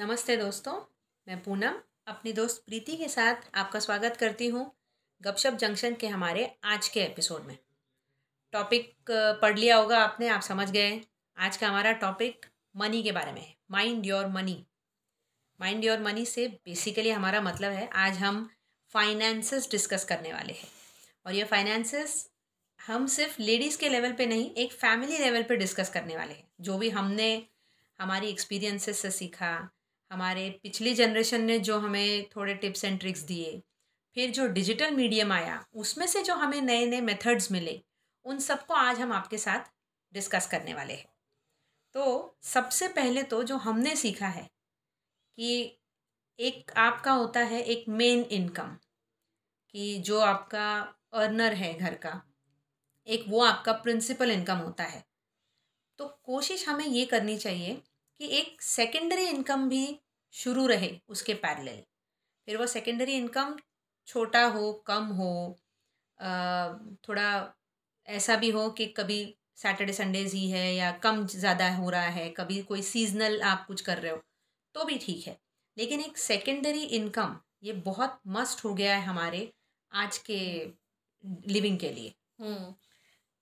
नमस्ते दोस्तों, मैं पूनम अपनी दोस्त प्रीति के साथ आपका स्वागत करती हूँ गपशप जंक्शन के हमारे आज के एपिसोड में। टॉपिक पढ़ लिया होगा आपने, आप समझ गए। आज का हमारा टॉपिक मनी के बारे में है, mind your money. Mind your money से बेसिकली हमारा मतलब है आज हम फाइनेंसेस डिस्कस करने वाले हैं। और ये फाइनेंसेस हम सिर्फ लेडीज़ के लेवल पर नहीं, एक फैमिली लेवल पर डिस्कस करने वाले हैं। जो भी हमने हमारी एक्सपीरियंसेस से सीखा, हमारे पिछली जनरेशन ने जो हमें थोड़े टिप्स एंड ट्रिक्स दिए, फिर जो डिजिटल मीडियम आया उसमें से जो हमें नए नए मेथड्स मिले, उन सबको आज हम आपके साथ डिस्कस करने वाले हैं। तो सबसे पहले तो जो हमने सीखा है कि एक आपका होता है एक मेन इनकम, कि जो आपका अर्नर है घर का, एक वो आपका प्रिंसिपल इनकम होता है। तो कोशिश हमें ये करनी चाहिए कि एक सेकेंडरी इनकम भी शुरू रहे उसके पैरेलल। फिर वो सेकेंडरी इनकम छोटा हो, कम हो, थोड़ा ऐसा भी हो कि कभी सैटरडे संडेज ही है या कम ज़्यादा हो रहा है, कभी कोई सीजनल आप कुछ कर रहे हो तो भी ठीक है, लेकिन एक सेकेंडरी इनकम ये बहुत मस्ट हो गया है हमारे आज के लिविंग के लिए।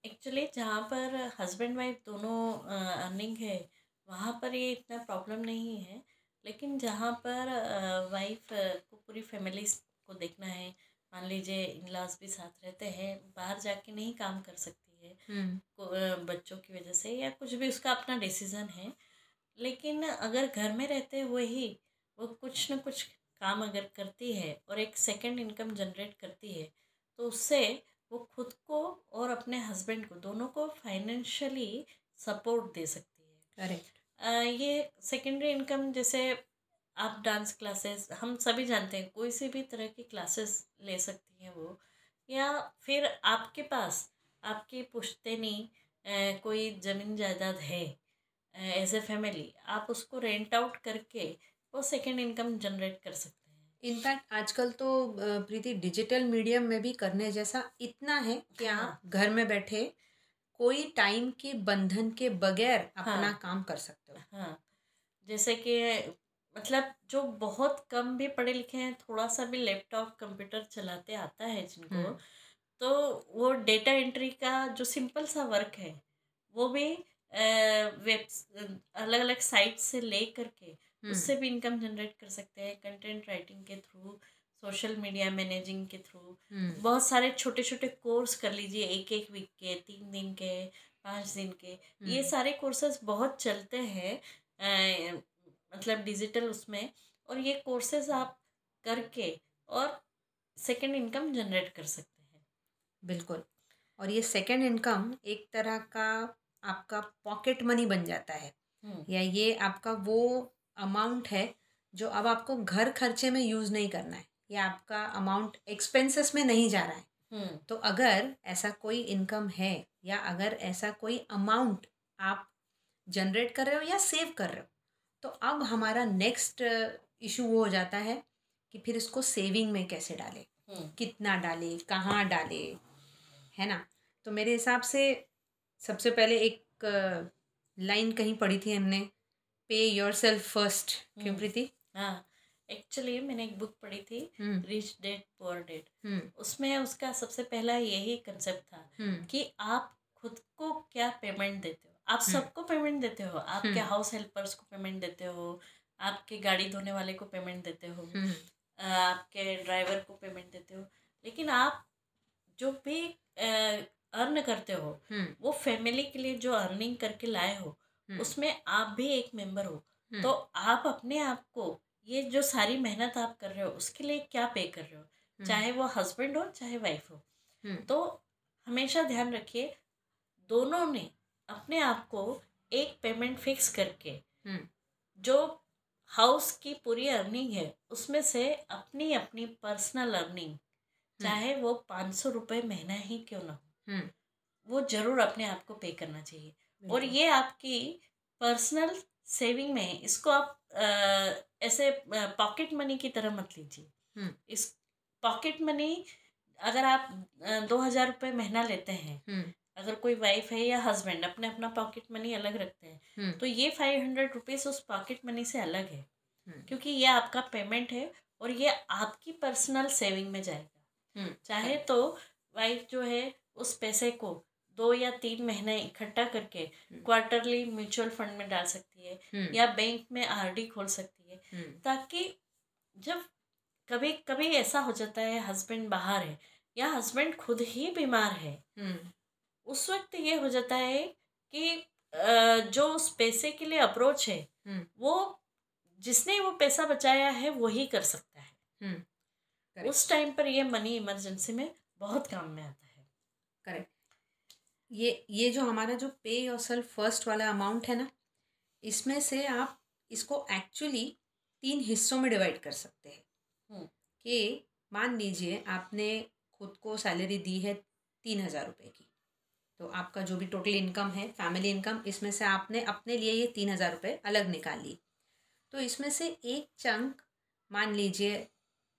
एक्चुअली जहाँ पर हस्बैंड वाइफ दोनों अर्निंग है वहाँ पर ये इतना प्रॉब्लम नहीं है, लेकिन जहाँ पर वाइफ को पूरी फैमिली को देखना है, मान लीजिए इन-लॉज भी साथ रहते हैं, बाहर जाके नहीं काम कर सकती है बच्चों की वजह से या कुछ भी, उसका अपना डिसीज़न है। लेकिन अगर घर में रहते हुए ही वो कुछ न कुछ काम अगर करती है और एक सेकेंड इनकम जनरेट करती है, तो उससे वो खुद को और अपने हस्बैंड को दोनों को फाइनेंशियली सपोर्ट दे सकती है। ये सेकेंडरी इनकम, जैसे आप डांस क्लासेस, हम सभी जानते हैं कोई सी भी तरह की क्लासेस ले सकती हैं वो, या फिर आपके पास आपकी पुश्तैनी कोई ज़मीन जायदाद है एज ए फैमिली, आप उसको रेंट आउट करके वो सेकेंड इनकम जनरेट कर सकते हैं। इनफैक्ट आजकल तो प्रीति डिजिटल मीडियम में भी करने जैसा इतना है कि आप घर में बैठे कोई टाइम के बंधन के बगैर अपना काम कर सकते हो। जैसे कि मतलब जो बहुत कम भी पढ़े लिखे हैं, थोड़ा सा भी लैपटॉप कंप्यूटर चलाते आता है जिनको, तो वो डेटा एंट्री का जो सिंपल सा वर्क है वो भी वेब अलग अलग साइट से ले करके उससे भी इनकम जनरेट कर सकते हैं। कंटेंट राइटिंग के थ्रू, सोशल मीडिया मैनेजिंग के थ्रू, बहुत सारे छोटे छोटे कोर्स कर लीजिए, एक एक वीक के, 3 दिन के, 5 दिन के, ये सारे कोर्सेज बहुत चलते हैं मतलब डिजिटल उसमें, और ये कोर्सेज आप करके और सेकेंड इनकम जनरेट कर सकते हैं। बिल्कुल। और ये सेकेंड इनकम एक तरह का आपका पॉकेट मनी बन जाता है, या ये आपका वो अमाउंट है जो अब आपको घर खर्चे में यूज़ नहीं करना है, या आपका अमाउंट एक्सपेंसेस में नहीं जा रहा है। तो अगर ऐसा कोई इनकम है या अगर ऐसा कोई अमाउंट आप जनरेट कर रहे हो या सेव कर रहे हो, तो अब हमारा नेक्स्ट इशू वो हो जाता है कि फिर इसको सेविंग में कैसे डालें, कितना डालें, कहाँ डालें, है ना। तो मेरे हिसाब से सबसे पहले एक लाइन कहीं पढ़ी थी हमने, पे योर सेल्फ फर्स्ट, क्यों प्रीति? हाँ, एक्चुअली मैंने एक बुक पढ़ी थी, रिच डैड पुअर डैड, उसमें उसका सबसे पहला यही कंसेप्ट था कि आप खुद को क्या पेमेंट देते हो। आप सबको पेमेंट देते हो, आपके हाउस हेल्पर्स को पेमेंट देते हो, आपके गाड़ी धोने वाले को पेमेंट देते हो, आपके ड्राइवर को पेमेंट देते हो, लेकिन आप जो भी अर्न करते हो वो फैमिली के लिए जो अर्निंग करके लाए हो उसमें आप भी एक मेंबर हो। तो आप अपने आप को ये जो सारी मेहनत आप कर रहे हो उसके लिए क्या पे कर रहे हो, चाहे वो हस्बैंड हो चाहे वाइफ हो। तो हमेशा ध्यान रखिए दोनों ने अपने आप को एक पेमेंट फिक्स करके जो हाउस की पूरी अर्निंग है उसमें से अपनी अपनी पर्सनल अर्निंग, चाहे वो 500 रुपये महीना ही क्यों ना हो, वो ज़रूर अपने आप को पे करना चाहिए। और ये आपकी पर्सनल सेविंग में है, इसको आप ऐसे पॉकेट मनी की तरह मत लीजिए। इस पॉकेट मनी अगर आप 2,000 रुपये महीना लेते हैं, अगर कोई वाइफ है या हस्बैंड अपने अपना पॉकेट मनी अलग रखते हैं, तो ये 500 रुपीज़ उस पॉकेट मनी से अलग है। क्योंकि ये आपका पेमेंट है और ये आपकी पर्सनल सेविंग में जाएगा। चाहे तो वाइफ जो है उस पैसे को 2 या 3 महीने इकट्ठा करके क्वार्टरली म्यूचुअल फंड में डाल सकती है या बैंक में आरडी खोल सकती है, ताकि जब कभी कभी ऐसा हो जाता है हस्बैंड बाहर है या हस्बैंड खुद ही बीमार है, उस वक्त ये हो जाता है कि जो उस पैसे के लिए अप्रोच है वो जिसने वो पैसा बचाया है वही कर सकता है। उस टाइम पर ये मनी इमरजेंसी में बहुत काम में आता है। करेक्ट। ये जो हमारा जो पे योर सेल्फ फर्स्ट वाला अमाउंट है ना, इसमें से आप इसको एक्चुअली 3 हिस्सों में डिवाइड कर सकते हैं। कि मान लीजिए आपने खुद को सैलरी दी है 3,000 रुपये की, तो आपका जो भी टोटल इनकम है फैमिली इनकम, इसमें से आपने अपने लिए ये 3,000 रुपये अलग निकाल ली। तो इसमें से एक चंक मान लीजिए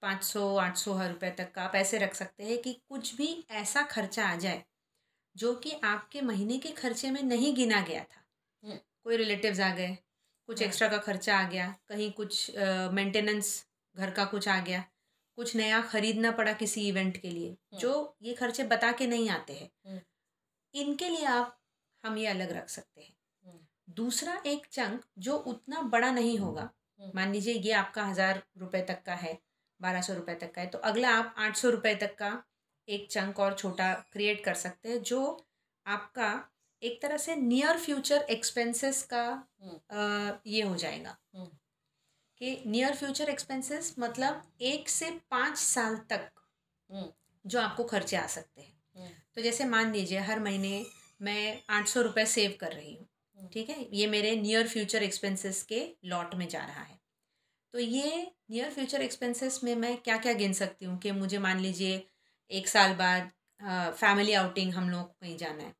500-800 रुपये तक का आप ऐसे रख सकते हैं कि कुछ भी ऐसा खर्चा आ जाए जो कि आपके महीने के खर्चे में नहीं गिना गया था। कोई रिलेटिव्स आ गए, कुछ एक्स्ट्रा का खर्चा आ गया, कहीं कुछ मेंटेनेंस घर का कुछ आ गया, कुछ नया खरीदना पड़ा किसी इवेंट के लिए, जो ये खर्चे बता के नहीं आते हैं, इनके लिए आप हम ये अलग रख सकते हैं। दूसरा एक चंक जो उतना बड़ा नहीं होगा, मान लीजिए ये आपका 1,000 रुपये तक का है, 1,200 रुपये तक का है, तो अगला आप 800 रुपये तक का एक चंक और छोटा क्रिएट कर सकते हैं, जो आपका एक तरह से नियर फ्यूचर एक्सपेंसेस का ये हो जाएगा। कि नियर फ्यूचर एक्सपेंसेस मतलब 1 से 5 साल तक जो आपको खर्चे आ सकते हैं। तो जैसे मान लीजिए हर महीने मैं 800 रुपये सेव कर रही हूँ, ठीक है, ये मेरे नियर फ्यूचर एक्सपेंसेस के लॉट में जा रहा है। तो ये नियर फ्यूचर एक्सपेंसेस में मैं क्या क्या गिन सकती हूँ कि मुझे मान लीजिए 1 साल बाद फैमिली आउटिंग हम लोग कहीं जाना है,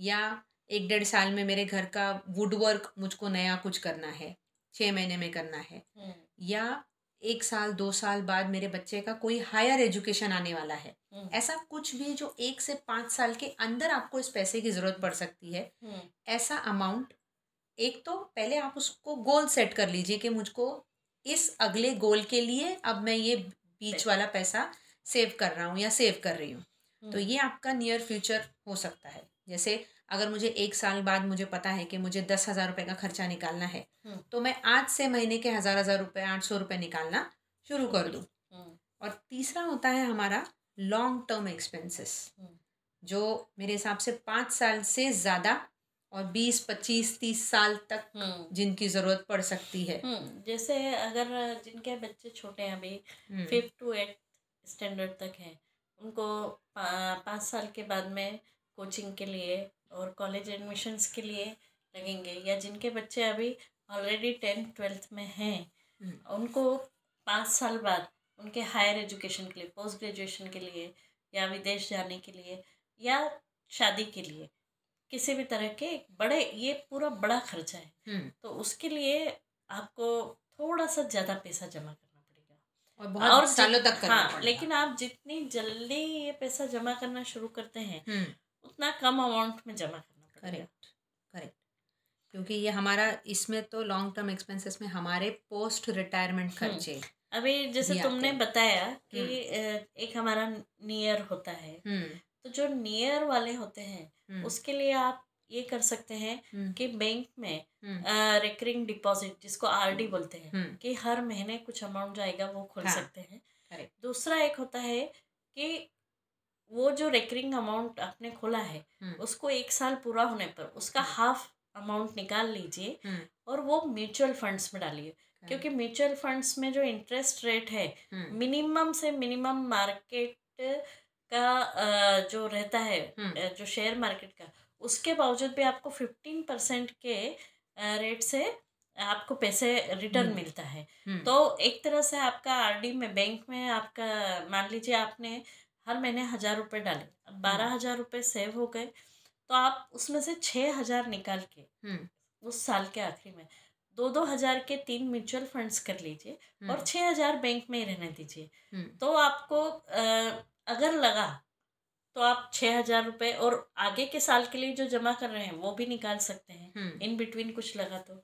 या 1-1.5 साल में मेरे घर का वुडवर्क मुझको नया कुछ करना है, 6 महीने में करना है, या 1 साल 2 साल बाद मेरे बच्चे का कोई हायर एजुकेशन आने वाला है। ऐसा कुछ भी जो 1 से 5 साल के अंदर आपको इस पैसे की जरूरत पड़ सकती है, ऐसा अमाउंट एक तो पहले आप उसको गोल सेट कर लीजिए कि मुझको इस अगले गोल के लिए अब मैं ये बीच वाला पैसा सेव कर रहा हूँ या सेव कर रही हूँ। तो ये आपका नियर फ्यूचर हो सकता है। जैसे अगर मुझे 1 साल बाद मुझे पता है कि मुझे 10,000 रुपये का खर्चा निकालना है, तो मैं आज से महीने के 1,000-1,000 रुपये 800 रुपये निकालना शुरू कर दूँ। और तीसरा होता है हमारा लॉन्ग टर्म एक्सपेंसेस, जो मेरे हिसाब से 5 साल से ज़्यादा और 20-25-30 साल तक जिनकी ज़रूरत पड़ सकती है। जैसे अगर जिनके बच्चे छोटे हैं, अभी 5th to 8th standard तक है, उनको 5 साल के बाद में कोचिंग के लिए और कॉलेज एडमिशन्स के लिए लगेंगे, या जिनके बच्चे अभी ऑलरेडी 10th-12th में हैं, उनको 5 साल बाद उनके हायर एजुकेशन के लिए, पोस्ट ग्रेजुएशन के लिए, या विदेश जाने के लिए, या शादी के लिए, किसी भी तरह के बड़े, ये पूरा बड़ा खर्चा है, तो उसके लिए आपको थोड़ा सा ज़्यादा पैसा जमा करना पड़ेगा और बहुत सालों तक करना पड़ेगा। लेकिन आप जितनी जल्दी ये पैसा जमा करना शुरू करते हैं उतना कम अमाउंट में जमा करना पड़ेगा। करेक्ट। क्योंकि ये हमारा इसमें तो लॉन्ग टर्म एक्सपेंसेस में हमारे पोस्ट रिटायरमेंट खर्चे, अभी जैसे तुमने बताया कि एक हमारा नियर होता है, तो जो नियर वाले होते हैं उसके लिए आप ये कर सकते हैं कि बैंक में रेकरिंग डिपॉजिट, जिसको आरडी बोलते हैं, कि हर महीने कुछ अमाउंट जाएगा वो खोल सकते हैं। दूसरा एक होता है कि वो जो रेकरिंग अमाउंट आपने खोला है उसको 1 साल पूरा होने पर उसका हाफ अमाउंट निकाल लीजिए और वो म्यूचुअल फंड्स में डालिए, क्योंकि म्यूचुअल फंड्स में जो इंटरेस्ट रेट है मिनिमम से मिनिमम मार्केट का जो रहता है, जो शेयर मार्केट का, उसके बावजूद भी आपको 15% के रेट से आपको पैसे रिटर्न मिलता है। तो एक तरह से आपका आरडी में, बैंक में आपका, मान लीजिए आपने हर महीने 1,000 रुपये डाले, अब 12,000 रुपये सेव हो गए, तो आप उसमें से 6,000 निकाल के उस साल के आखिरी में 2-2 हज़ार के 3 म्यूचुअल फंड्स कर लीजिए और 6,000 बैंक में ही रहने दीजिए। तो आपको अगर लगा तो आप 6,000 रुपये और आगे के साल के लिए जो जमा कर रहे हैं वो भी निकाल सकते हैं, इन बिटवीन कुछ लगा तो।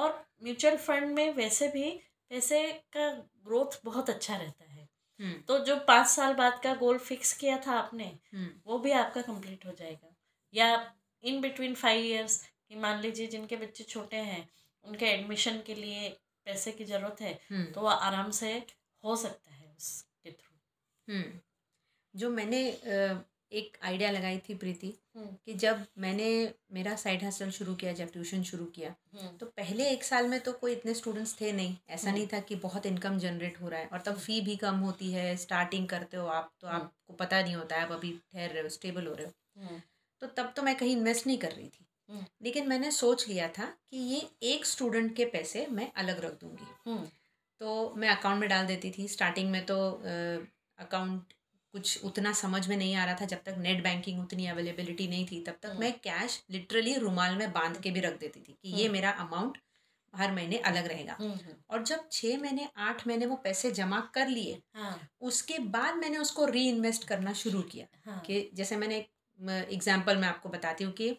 और म्यूचुअल फंड में वैसे भी पैसे का ग्रोथ बहुत अच्छा रहता है। तो जो 5 साल बाद का गोल फिक्स किया था आपने वो भी आपका कंप्लीट हो जाएगा। या इन बिटवीन 5 इयर्स कि मान लीजिए जिनके बच्चे छोटे हैं उनके एडमिशन के लिए पैसे की ज़रूरत है तो वो आराम से हो सकता है उसके थ्रू। जो मैंने एक आइडिया लगाई थी प्रीति कि जब मैंने मेरा साइड हसल शुरू किया, जब ट्यूशन शुरू किया तो पहले 1 साल में तो कोई इतने स्टूडेंट्स थे नहीं, ऐसा नहीं था कि बहुत इनकम जनरेट हो रहा है। और तब फी भी कम होती है, स्टार्टिंग करते हो आप तो आपको पता नहीं होता है आप अभी ठहर रहे हो, स्टेबल हो रहे हो। तो तब तो मैं कहीं इन्वेस्ट नहीं कर रही थी, लेकिन मैंने सोच लिया था कि ये एक स्टूडेंट के पैसे मैं अलग रख दूँगी। तो मैं अकाउंट में डाल देती थी। स्टार्टिंग में तो अकाउंट कुछ उतना समझ में नहीं आ रहा था, जब तक नेट बैंकिंग उतनी अवेलेबिलिटी नहीं थी तब तक मैं कैश लिटरली रुमाल में बांध के भी रख देती थी कि ये मेरा अमाउंट हर महीने अलग रहेगा। और जब 6 महीने 8 महीने वो पैसे जमा कर लिए उसके बाद मैंने उसको री इन्वेस्ट करना शुरू किया। कि जैसे मैंने एक एग्जाम्पल मैं आपको बताती हूँ कि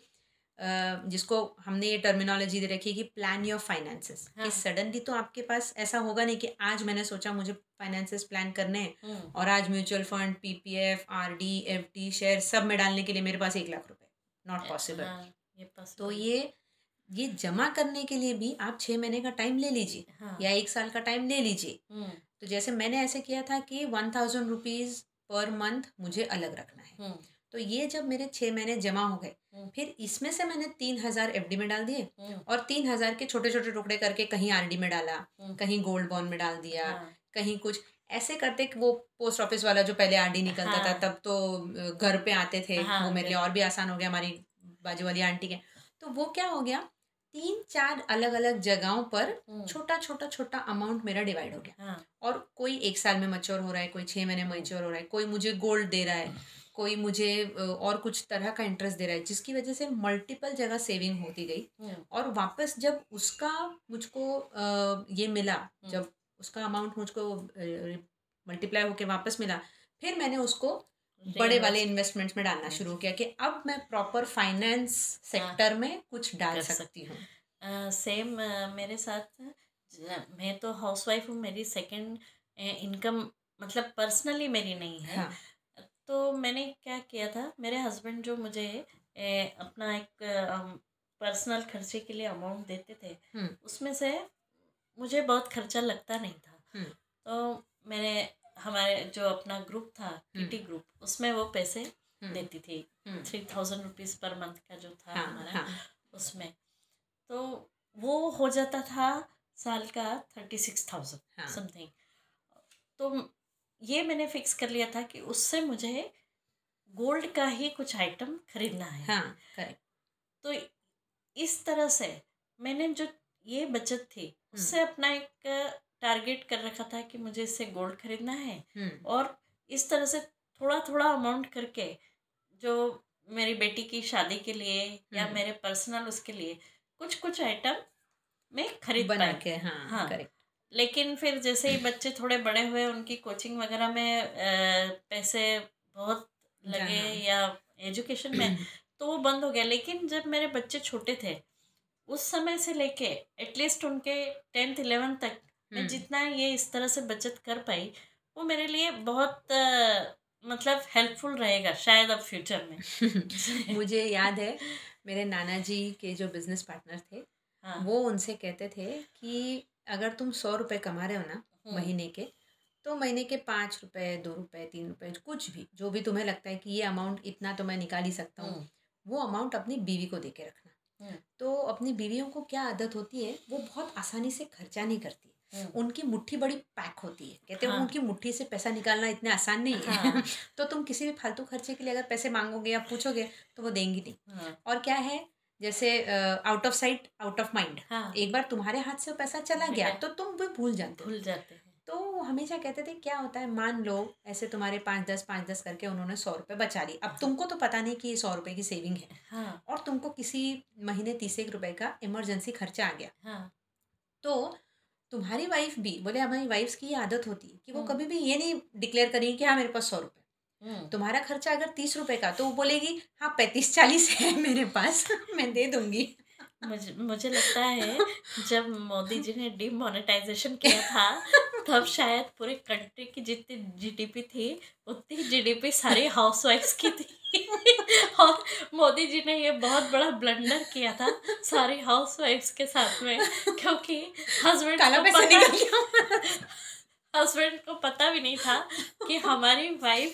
जिसको हमने ये टर्मिनोलॉजी दे रखी है कि प्लान योर फाइनेंसेस। कि सडनली तो आपके पास ऐसा होगा नहीं कि आज मैंने सोचा मुझे फाइनेंसेस प्लान करने हैं और आज mutual fund, PPF, RD, FD, share सब में डालने के लिए मेरे पास 1 लाख रुपए, नॉट पॉसिबल। तो ये जमा करने के लिए भी आप 6 महीने का टाइम ले लीजिए या 1 साल का टाइम ले लीजिए। तो जैसे मैंने ऐसे किया था कि 1,000 रुपीज़ पर मंथ मुझे अलग रखना है। तो ये जब मेरे 6 महीने जमा हो गए फिर इसमें से मैंने 3,000 एफडी में डाल दिए और 3,000 के छोटे छोटे टुकड़े करके कहीं आरडी में डाला, कहीं गोल्ड बॉन्ड में डाल दिया, कहीं कुछ ऐसे करते कि वो पोस्ट ऑफिस वाला जो पहले आरडी निकलता था तब तो घर पे आते थे, वो मेरे लिए और भी आसान हो गया, हमारी बाजू वाली आंटी के। तो वो क्या हो गया, 3-4 अलग अलग जगहों पर छोटा छोटा छोटा अमाउंट मेरा डिवाइड हो गया। और कोई 1 साल में मैच्योर हो रहा है, कोई 6 महीने मैच्योर हो रहा है, कोई मुझे गोल्ड दे रहा है, कोई मुझे और कुछ तरह का इंटरेस्ट दे रहा है, जिसकी वजह से मल्टीपल जगह सेविंग होती गई। और वापस जब उसका मुझको ये मिला, जब उसका अमाउंट मुझको मल्टीप्लाई होके वापस मिला, फिर मैंने उसको बड़े वाले इन्वेस्टमेंट्स में डालना शुरू किया कि अब मैं प्रॉपर फाइनेंस सेक्टर में कुछ डाल सकती हूँ। सेम मेरे साथ, मैं तो हाउसवाइफ हूँ, मेरी सेकेंड इनकम मतलब पर्सनली मेरी नहीं है। तो मैंने क्या किया था, मेरे हस्बैंड जो मुझे अपना एक पर्सनल खर्चे के लिए अमाउंट देते थे उसमें से मुझे बहुत खर्चा लगता नहीं था। तो मैंने हमारे जो अपना ग्रुप था किटी ग्रुप, उसमें वो पैसे देती थी, 3,000 रुपीज़ पर मंथ का जो था हमारा उसमें, तो वो हो जाता था साल का 36,000 समथिंग। तो ये मैंने फिक्स कर लिया था कि उससे मुझे गोल्ड का ही कुछ आइटम खरीदना है। करेक्ट। तो इस तरह से मैंने जो ये बचत थी उससे अपना एक टारगेट कर रखा था कि मुझे इससे गोल्ड खरीदना है। और इस तरह से थोड़ा थोड़ा अमाउंट करके जो मेरी बेटी की शादी के लिए या मेरे पर्सनल उसके लिए कुछ कुछ आइटम मैं खरीद बना के। करेक्ट। लेकिन फिर जैसे ही बच्चे थोड़े बड़े हुए, उनकी कोचिंग वगैरह में पैसे बहुत लगे या एजुकेशन में, तो वो बंद हो गया। लेकिन जब मेरे बच्चे छोटे थे उस समय से लेके एटलीस्ट उनके 10th 11th तक मैं जितना ये इस तरह से बचत कर पाई वो मेरे लिए बहुत मतलब हेल्पफुल रहेगा शायद अब फ्यूचर में। मुझे याद है मेरे नाना जी के जो बिजनेस पार्टनर थे वो उनसे कहते थे कि अगर तुम 100 रुपये कमा रहे हो ना महीने के, तो महीने के 5 रुपये, 2 रुपये, 3 रुपये, कुछ भी जो भी तुम्हें लगता है कि ये अमाउंट इतना तो मैं निकाल ही सकता हूँ, वो अमाउंट अपनी बीवी को दे के रखना। तो अपनी बीवियों को क्या आदत होती है, वो बहुत आसानी से खर्चा नहीं करती, उनकी मुट्ठी बड़ी पैक होती है। कहते हैं उनकी मुट्ठी से पैसा निकालना इतना आसान नहीं है। तो तुम किसी भी फालतू खर्चे के लिए अगर पैसे मांगोगे या पूछोगे तो वो देंगी नहीं। और क्या है, जैसे out of sight out of mind, एक बार तुम्हारे हाथ से पैसा चला गया तो तुम वो भूल जाते हो। तो हमेशा कहते थे क्या होता है, मान लो ऐसे तुम्हारे 5-10 करके उन्होंने 100 रुपये बचा लिए। अब तुमको तो पता नहीं कि ये 100 रुपये की सेविंग है और तुमको किसी महीने 30-1 रुपये का इमरजेंसी खर्चा आ गया। तो तुम्हारी वाइफ भी बोले, हमारी वाइफ्स की ये आदत होती है कि वो कभी भी ये नहीं डिक्लेयर करेंगी कि हाँ मेरे पास 100 रुपये। तुम्हारा खर्चा अगर 30 रुपए का तो वो बोलेगी हाँ 35-40 है मेरे पास, मैं दे दूंगी। मुझे लगता है जब मोदी जी ने डिमोनेटाइजेशन किया था तब शायद पूरे कंट्री की जितनी जीडीपी थी उतनी जीडीपी सारी हाउसवाइफ्स की थी और मोदी जी ने ये बहुत बड़ा ब्लंडर किया था सारी हाउसवाइफ्स के साथ में, क्योंकि हस्बैंड को पता भी नहीं था कि हमारी वाइफ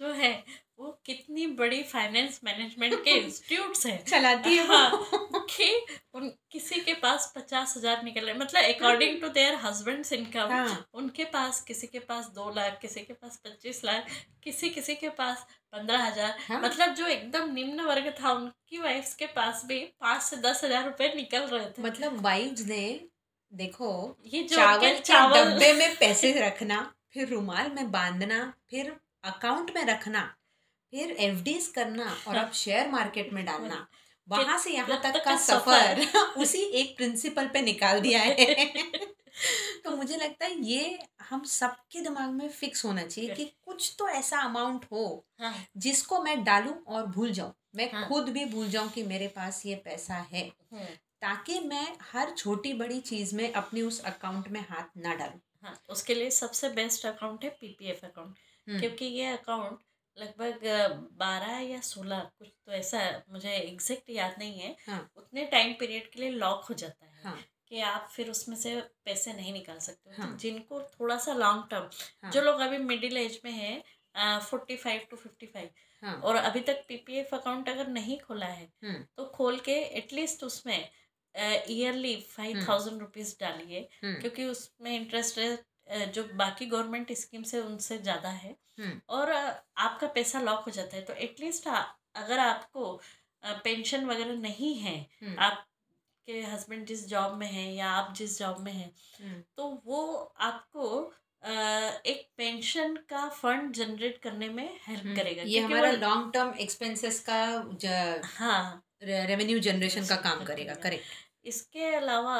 जो है वो कितनी बड़ी फाइनेंस मैनेजमेंट के इंस्टीट्यूट्स हैं, चलाती है। हाँ, कि उन किसी के पास 50,000 निकल रहे, मतलब according to their husbands income. हाँ, उनके पास किसी के पास 200,000, किसी के पास 25,00,000, किसी के पास 15,000। हाँ, मतलब जो एकदम निम्न वर्ग था उनकी वाइफ्स के पास भी 5,000 से 10,000 रुपए निकल रहे थे। मतलब वाइफ्स ने देखो ये चावल के डब्बे में पैसे रखना, फिर रुमाल में बांधना, फिर अकाउंट में रखना, फिर एफडीज करना और अब शेयर मार्केट में डालना, वहां से यहाँ तक का सफर उसी एक प्रिंसिपल पे निकाल दिया है। तो मुझे लगता है ये हम सबके दिमाग में फिक्स होना चाहिए कि कुछ तो ऐसा अमाउंट हो जिसको मैं डालूं और भूल जाऊं, मैं खुद भी भूल जाऊं कि मेरे पास ये पैसा है, ताकि मैं हर छोटी बड़ी चीज में अपने उस अकाउंट में हाथ ना डालूं। हाँ, उसके लिए सबसे बेस्ट अकाउंट है पीपीएफ अकाउंट, क्योंकि ये अकाउंट लगभग 12 या 16 कुछ तो ऐसा मुझे एग्जैक्ट याद नहीं है। हाँ, उतने टाइम पीरियड के लिए लॉक हो जाता है। हाँ, कि आप फिर उसमें से पैसे नहीं निकाल सकते। हाँ, तो जिनको थोड़ा सा लॉन्ग टर्म, हाँ, जो लोग अभी मिडिल एज में है 45 to 55 और अभी तक पीपीएफ अकाउंट अगर नहीं खोला है, हाँ, तो खोल के एटलीस्ट उसमें ईयरली 5,000 रुपीज डालिए, क्योंकि उसमें इंटरेस्ट रेट जो बाकी गवर्नमेंट स्कीम से उनसे ज़्यादा है और आपका पैसा लॉक हो जाता है। तो एटलीस्ट अगर आपको पेंशन वगैरह नहीं है, आपके हस्बैंड जिस जॉब में है या आप जिस जॉब में हैं, तो वो आपको एक पेंशन का फंड जनरेट करने में हेल्प करेगा। ये हमारा लॉन्ग टर्म एक्सपेंसेस का रेवेन्यू जनरेशन का काम करेगा। करेक्ट। इसके अलावा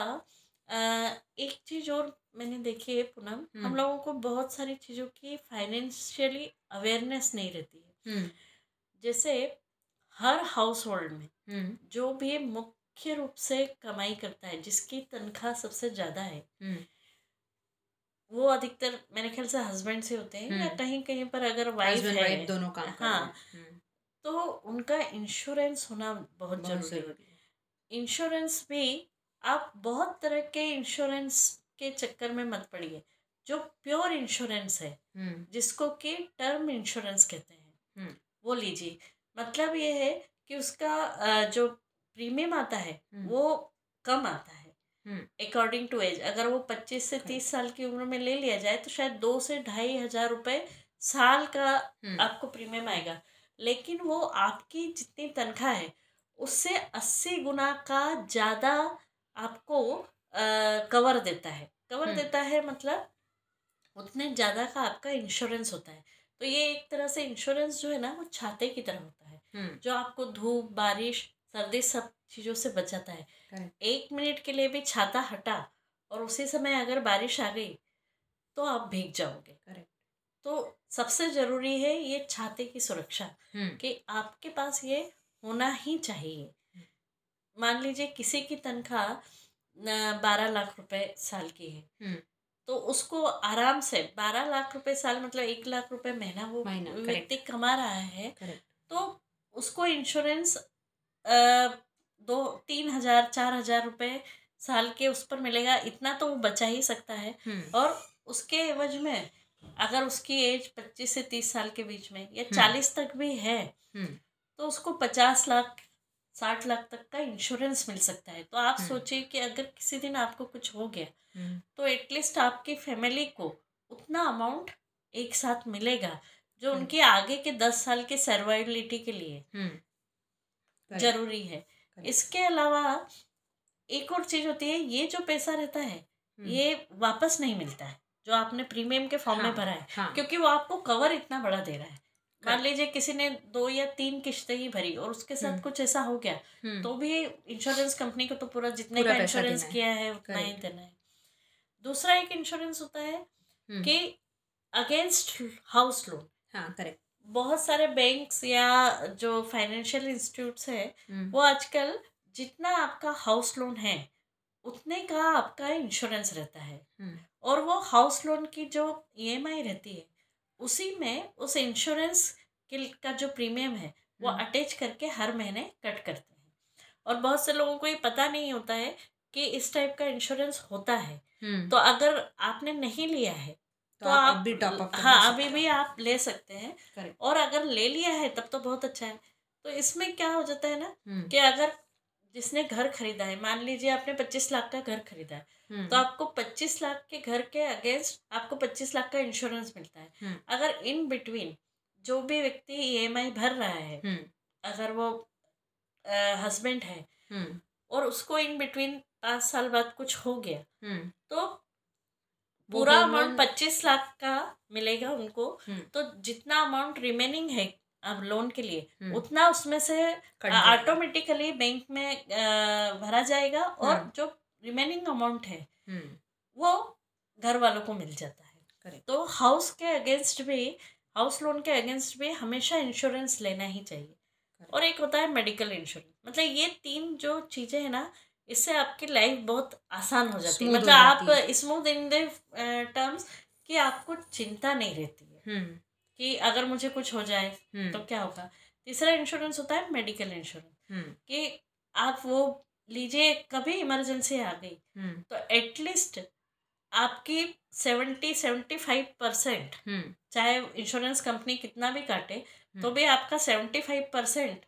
एक चीज़ और मैंने देखी है पूनम, हम लोगों को बहुत सारी चीज़ों की फाइनेंशियली अवेयरनेस नहीं रहती है। जैसे हर हाउस होल्ड में जो भी मुख्य रूप से कमाई करता है, जिसकी तनख्वाह सबसे ज़्यादा है, वो अधिकतर मेरे ख्याल से हस्बैंड से होते हैं, या कहीं कहीं पर अगर वाइफ है दोनों काम। हाँ, तो उनका इंश्योरेंस होना बहुत जरूरी है। इंश्योरेंस भी आप बहुत तरह के इंश्योरेंस के चक्कर में मत पड़िए। जो प्योर इंश्योरेंस है, जिसको कि टर्म इंश्योरेंस कहते हैं, वो लीजिए। मतलब ये है कि उसका जो प्रीमियम आता है वो कम आता है अकॉर्डिंग टू एज। अगर वो 25 से 30 साल की उम्र में ले लिया जाए तो शायद 2,000 से 2,500 रुपये साल का आपको प्रीमियम आएगा, लेकिन वो आपकी जितनी तनख्वाह है उससे 80 गुना का ज़्यादा आपको कवर देता है। कवर देता है मतलब उतने ज़्यादा का आपका इंश्योरेंस होता है। तो ये एक तरह से इंश्योरेंस जो है ना, वो छाते की तरह होता है, जो आपको धूप, बारिश, सर्दी, सब चीज़ों से बचाता है। 1 मिनट के लिए भी छाता हटा और उसी समय अगर बारिश आ गई तो आप भीग जाओगे। करेक्ट। तो सबसे ज़रूरी है ये छाते की सुरक्षा, कि आपके पास ये होना ही चाहिए। मान लीजिए किसी की तनख्वाह 12 लाख रुपए साल की है, तो उसको आराम से 12 लाख रुपए साल, मतलब 1 लाख रुपए महीना वो व्यक्ति कमा रहा है, तो उसको इंश्योरेंस 2,000-3,000-4,000 रुपए साल के उस पर मिलेगा। इतना तो वो बचा ही सकता है। और उसके एवज में अगर उसकी एज 25 से 30 साल के बीच में या 40 तक भी है, तो उसको 50 लाख 60 लाख तक का इंश्योरेंस मिल सकता है। तो आप सोचिए कि अगर किसी दिन आपको कुछ हो गया तो एटलीस्ट आपकी फैमिली को उतना अमाउंट एक साथ मिलेगा, जो उनके आगे के 10 साल के सर्वाइवलिटी के लिए जरूरी है। इसके अलावा एक और चीज़ होती है, ये जो पैसा रहता है ये वापस नहीं मिलता है जो आपने प्रीमियम के फॉर्म में भरा है। हाँ, क्योंकि वो आपको कवर इतना बड़ा दे रहा है। मान लीजिए किसी ने 2 या 3 किश्तें ही भरी और उसके साथ कुछ ऐसा हो गया, तो भी इंश्योरेंस कंपनी को तो पूरा जितने का इंश्योरेंस किया है उतना ही देना है। दूसरा एक इंश्योरेंस होता है कि अगेंस्ट हाउस लोन। हाँ, करेक्ट। बहुत सारे बैंक्स या जो फाइनेंशियल इंस्टीट्यूट्स है वो आजकल जितना आपका हाउस लोन है उतने का आपका इंश्योरेंस रहता है, और वो हाउस लोन की जो ईएमआई रहती है उसी में उस इंश्योरेंस का जो प्रीमियम है वो अटैच करके हर महीने कट करते हैं। और बहुत से लोगों को ये पता नहीं होता है कि इस टाइप का इंश्योरेंस होता है, तो अगर आपने नहीं लिया है तो आप भी टॉपअप, हाँ अभी भी आप ले सकते हैं, और अगर ले लिया है तब तो बहुत अच्छा है। तो इसमें क्या हो जाता है ना कि अगर जिसने घर खरीदा है, मान लीजिए आपने 25 लाख का घर खरीदा है, तो आपको 25 लाख के घर के अगेंस्ट आपको 25 लाख का इंश्योरेंस मिलता है। अगर इन बिटवीन जो भी व्यक्ति ईएमआई भर रहा है, अगर वो हस्बैंड है और उसको इन बिटवीन 5 साल बाद कुछ हो गया, तो पूरा अमाउंट 25 लाख का मिलेगा उनको। तो जितना अमाउंट रिमेनिंग है अब लोन के लिए उतना उसमें से ऑटोमेटिकली बैंक में भरा जाएगा, और जो रिमेनिंग अमाउंट है वो घर वालों को मिल जाता है। तो हाउस लोन के अगेंस्ट भी हमेशा इंश्योरेंस लेना ही चाहिए। और एक होता है मेडिकल इंश्योरेंस, मतलब ये 3 जो चीज़ें हैं ना, इससे आपकी लाइफ बहुत आसान हो जाती है। मतलब आप स्मूथ इन द टर्म्स कि आपको चिंता नहीं रहती है कि अगर मुझे कुछ हो जाए तो क्या होगा। तीसरा इंश्योरेंस होता है मेडिकल इंश्योरेंस, कि आप वो लीजिए, कभी इमरजेंसी आ गई तो एटलीस्ट आपकी 70-75%, चाहे इंश्योरेंस कंपनी कितना भी काटे तो भी आपका 75%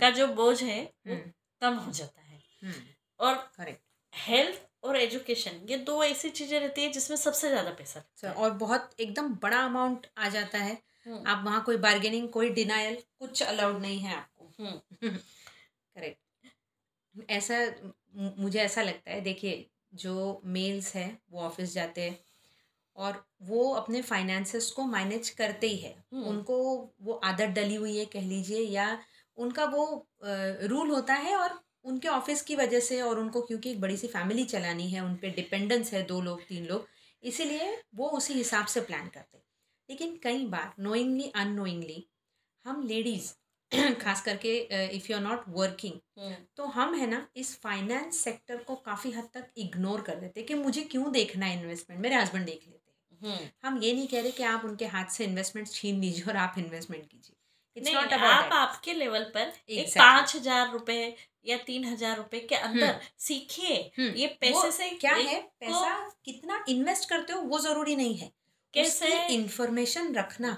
का जो बोझ है वो कम हो जाता है। और हेल्थ और एजुकेशन, ये 2 ऐसी चीजें रहती है जिसमें सबसे ज्यादा पैसा और बहुत एकदम बड़ा अमाउंट आ जाता है। आप वहाँ कोई बार्गेनिंग, कोई डिनायल, कुछ अलाउड नहीं है आपको। करेक्ट। ऐसा मुझे ऐसा लगता है, देखिए जो मेल्स है वो ऑफिस जाते हैं और वो अपने फाइनेंसेस को मैनेज करते ही है, उनको वो आदत डली हुई है कह लीजिए, या उनका वो रूल होता है। और उनके ऑफिस की वजह से, और उनको क्योंकि एक बड़ी सी फैमिली चलानी है, उन पे डिपेंडेंस है 2 लोग 3 लोग, इसीलिए वो उसी हिसाब से प्लान करते हैं। लेकिन कई बार नोइंगली अननोइंगली हम लेडीज़ खास करके if you are not working, तो हम है ना इस फाइनेंस सेक्टर को काफ़ी हद तक इग्नोर कर देते कि मुझे क्यों देखना है इन्वेस्टमेंट, मेरे हस्बैंड देख लेते हैं। हम ये नहीं कह रहे कि आप उनके हाथ से इन्वेस्टमेंट छीन लीजिए और आप इन्वेस्टमेंट कीजिए। It's not about that. आप आपके लेवल पर एक 5,000 रुपये या 3,000 रुपए के अंदर सीखिए, ये पैसे से क्या है, पैसा कितना इन्वेस्ट करते हो वो जरूरी नहीं है, कैसे इन्फॉर्मेशन रखना,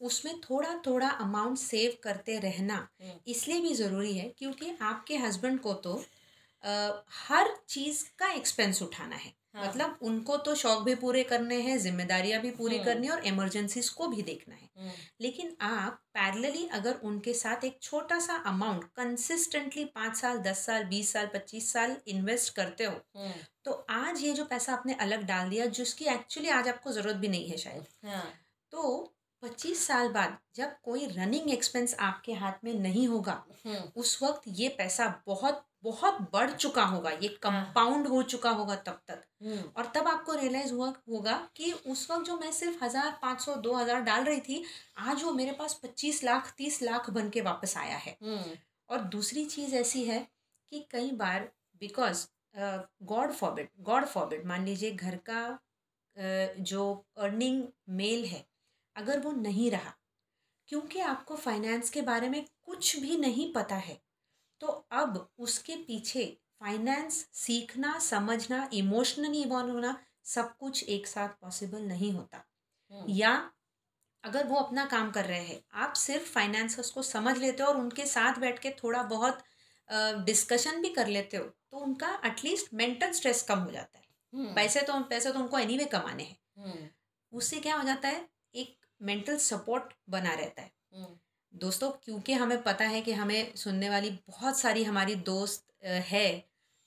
उसमें थोड़ा थोड़ा अमाउंट सेव करते रहना इसलिए भी ज़रूरी है क्योंकि आपके हस्बैंड को तो हर चीज़ का एक्सपेंस उठाना है। मतलब उनको तो शौक भी पूरे करने हैं, जिम्मेदारियां भी पूरी करनी है और इमरजेंसीज को भी देखना है। लेकिन आप पैरेलली अगर उनके साथ एक छोटा सा अमाउंट कंसिस्टेंटली 5 साल 10 साल 20 साल 25 साल इन्वेस्ट करते हो, तो आज ये जो पैसा आपने अलग डाल दिया जिसकी एक्चुअली आज आपको ज़रूरत भी नहीं है शायद, तो 25 साल बाद जब कोई रनिंग एक्सपेंस आपके हाथ में नहीं होगा उस वक्त ये पैसा बहुत बहुत बढ़ चुका होगा, ये कंपाउंड हो चुका होगा तब तक। और तब आपको रियलाइज हुआ होगा कि उस वक्त जो मैं सिर्फ 1,000 500 2,000 डाल रही थी, आज वो मेरे पास 25 लाख 30 लाख बन के वापस आया है। और दूसरी चीज़ ऐसी है कि कई बार बिकॉज गॉड फॉरबिड मान लीजिए घर का जो अर्निंग मेल है अगर वो नहीं रहा क्योंकि आपको फाइनेंस के बारे में कुछ भी नहीं पता है, तो अब उसके पीछे फाइनेंस सीखना, समझना, इमोशनली इन्वॉल्व होना सब कुछ एक साथ पॉसिबल नहीं होता। या अगर वो अपना काम कर रहे हैं, आप सिर्फ फाइनेंस उसको समझ लेते हो और उनके साथ बैठ के थोड़ा बहुत डिस्कशन भी कर लेते हो, तो उनका एटलीस्ट मेंटल स्ट्रेस कम हो जाता है। पैसे तो उनको एनीवे कमाने हैं, उससे क्या हो जाता है, एक मेंटल सपोर्ट बना रहता है। दोस्तों, क्योंकि हमें पता है कि हमें सुनने वाली बहुत सारी हमारी दोस्त है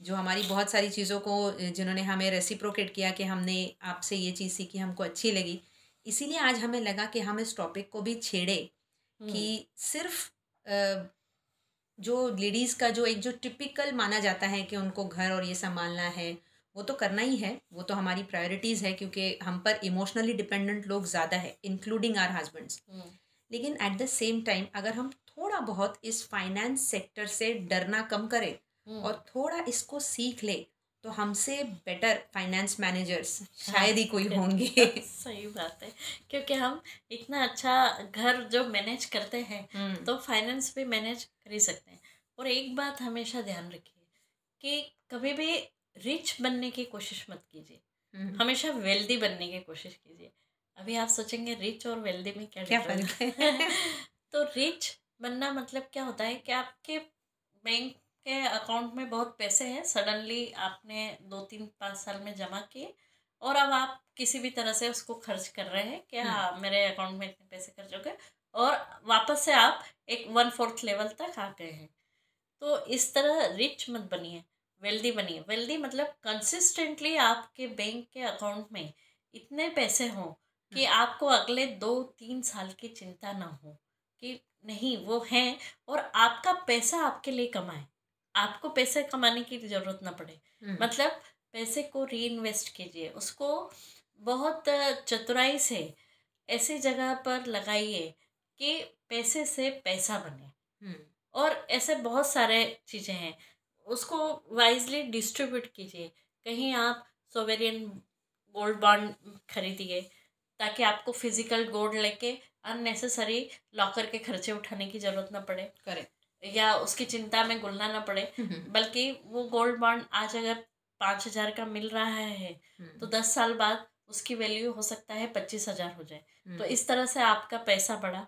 जो हमारी बहुत सारी चीज़ों को, जिन्होंने हमें रेसिप्रोकेट किया कि हमने आपसे ये चीज़ सीखी, हमको अच्छी लगी, इसीलिए आज हमें लगा कि हम इस टॉपिक को भी छेड़े कि सिर्फ जो लेडीज़ का जो एक जो टिपिकल माना जाता है कि उनको घर और ये संभालना है, वो तो करना ही है, वो तो हमारी प्रायोरिटीज़ है क्योंकि हम पर इमोशनली डिपेंडेंट लोग ज़्यादा है, इंक्लूडिंग आवर हस्बैंड्स। लेकिन एट द सेम टाइम अगर हम थोड़ा बहुत इस फाइनेंस सेक्टर से डरना कम करें और थोड़ा इसको सीख ले तो हमसे बेटर फाइनेंस मैनेजर्स शायद ही कोई होंगे। सही बात है, क्योंकि हम इतना अच्छा घर जो मैनेज करते हैं तो फाइनेंस भी मैनेज कर ही सकते हैं। और एक बात हमेशा ध्यान रखिए कि कभी भी रिच बनने की कोशिश मत कीजिए, हमेशा वेल्दी बनने की कोशिश कीजिए। अभी आप सोचेंगे रिच और वेल्दी में क्या फर्क है तो रिच बनना मतलब क्या होता है कि आपके बैंक के अकाउंट में बहुत पैसे हैं, सडनली आपने 2-3-5 साल में जमा किए और अब आप किसी भी तरह से उसको खर्च कर रहे हैं कि हाँ मेरे अकाउंट में इतने पैसे खर्च हो गए, और वापस से आप एक 1/4 लेवल तक आ गए हैं। तो इस तरह रिच मत बनिए, वेल्दी बनिए। वेल्दी मतलब कंसिस्टेंटली आपके बैंक के अकाउंट में इतने पैसे हों कि आपको अगले 2-3 साल की चिंता ना हो कि नहीं वो हैं, और आपका पैसा आपके लिए कमाए, आपको पैसे कमाने की ज़रूरत ना पड़े। मतलब पैसे को रीइन्वेस्ट कीजिए, उसको बहुत चतुराई से ऐसी जगह पर लगाइए कि पैसे से पैसा बने। और ऐसे बहुत सारे चीज़ें हैं, उसको वाइजली डिस्ट्रीब्यूट कीजिए। कहीं आप सोवेरियन गोल्ड बॉन्ड खरीदिए ताकि आपको फिजिकल गोल्ड लेके अननेसेसरी लॉकर के खर्चे उठाने की ज़रूरत ना पड़े, करेक्ट, या उसकी चिंता में घुलना ना पड़े। बल्कि वो गोल्ड बॉन्ड आज अगर 5,000 का मिल रहा है तो 10 साल बाद उसकी वैल्यू हो सकता है 25,000 हो जाए। तो इस तरह से आपका पैसा बढ़ा।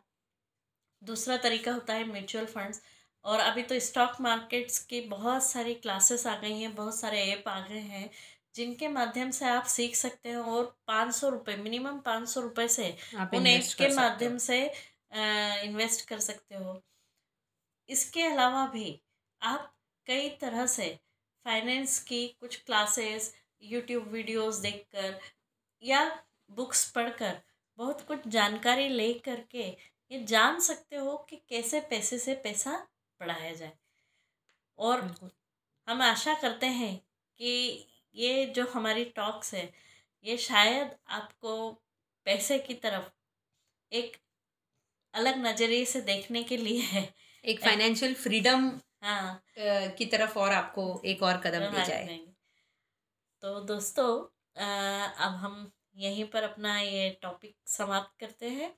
दूसरा तरीका होता है म्यूचुअल फंड्स, और अभी तो स्टॉक मार्केट्स की बहुत सारी क्लासेस आ गई हैं, बहुत सारे ऐप आ गए हैं जिनके माध्यम से आप सीख सकते हो, और 500 रुपये मिनिमम 500 रुपये से उन ऐप के माध्यम से इन्वेस्ट कर सकते हो। इसके अलावा भी आप कई तरह से फाइनेंस की कुछ क्लासेस यूट्यूब वीडियोस देखकर या बुक्स पढ़कर बहुत कुछ जानकारी ले करके ये जान सकते हो कि कैसे पैसे से पैसा बढ़ाया जाए। और हम आशा करते हैं कि ये जो हमारी टॉक्स है ये शायद आपको पैसे की तरफ एक अलग नज़रिए से देखने के लिए है, एक फाइनेंशियल फ्रीडम हाँ की तरफ और आपको एक और कदम ले जाए। तो दोस्तों अब हम यहीं पर अपना ये टॉपिक समाप्त करते हैं।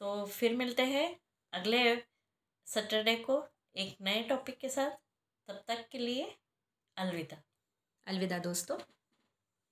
तो फिर मिलते हैं अगले सैटरडे को एक नए टॉपिक के साथ। तब तक के लिए अलविदा। अलविदा दोस्तों।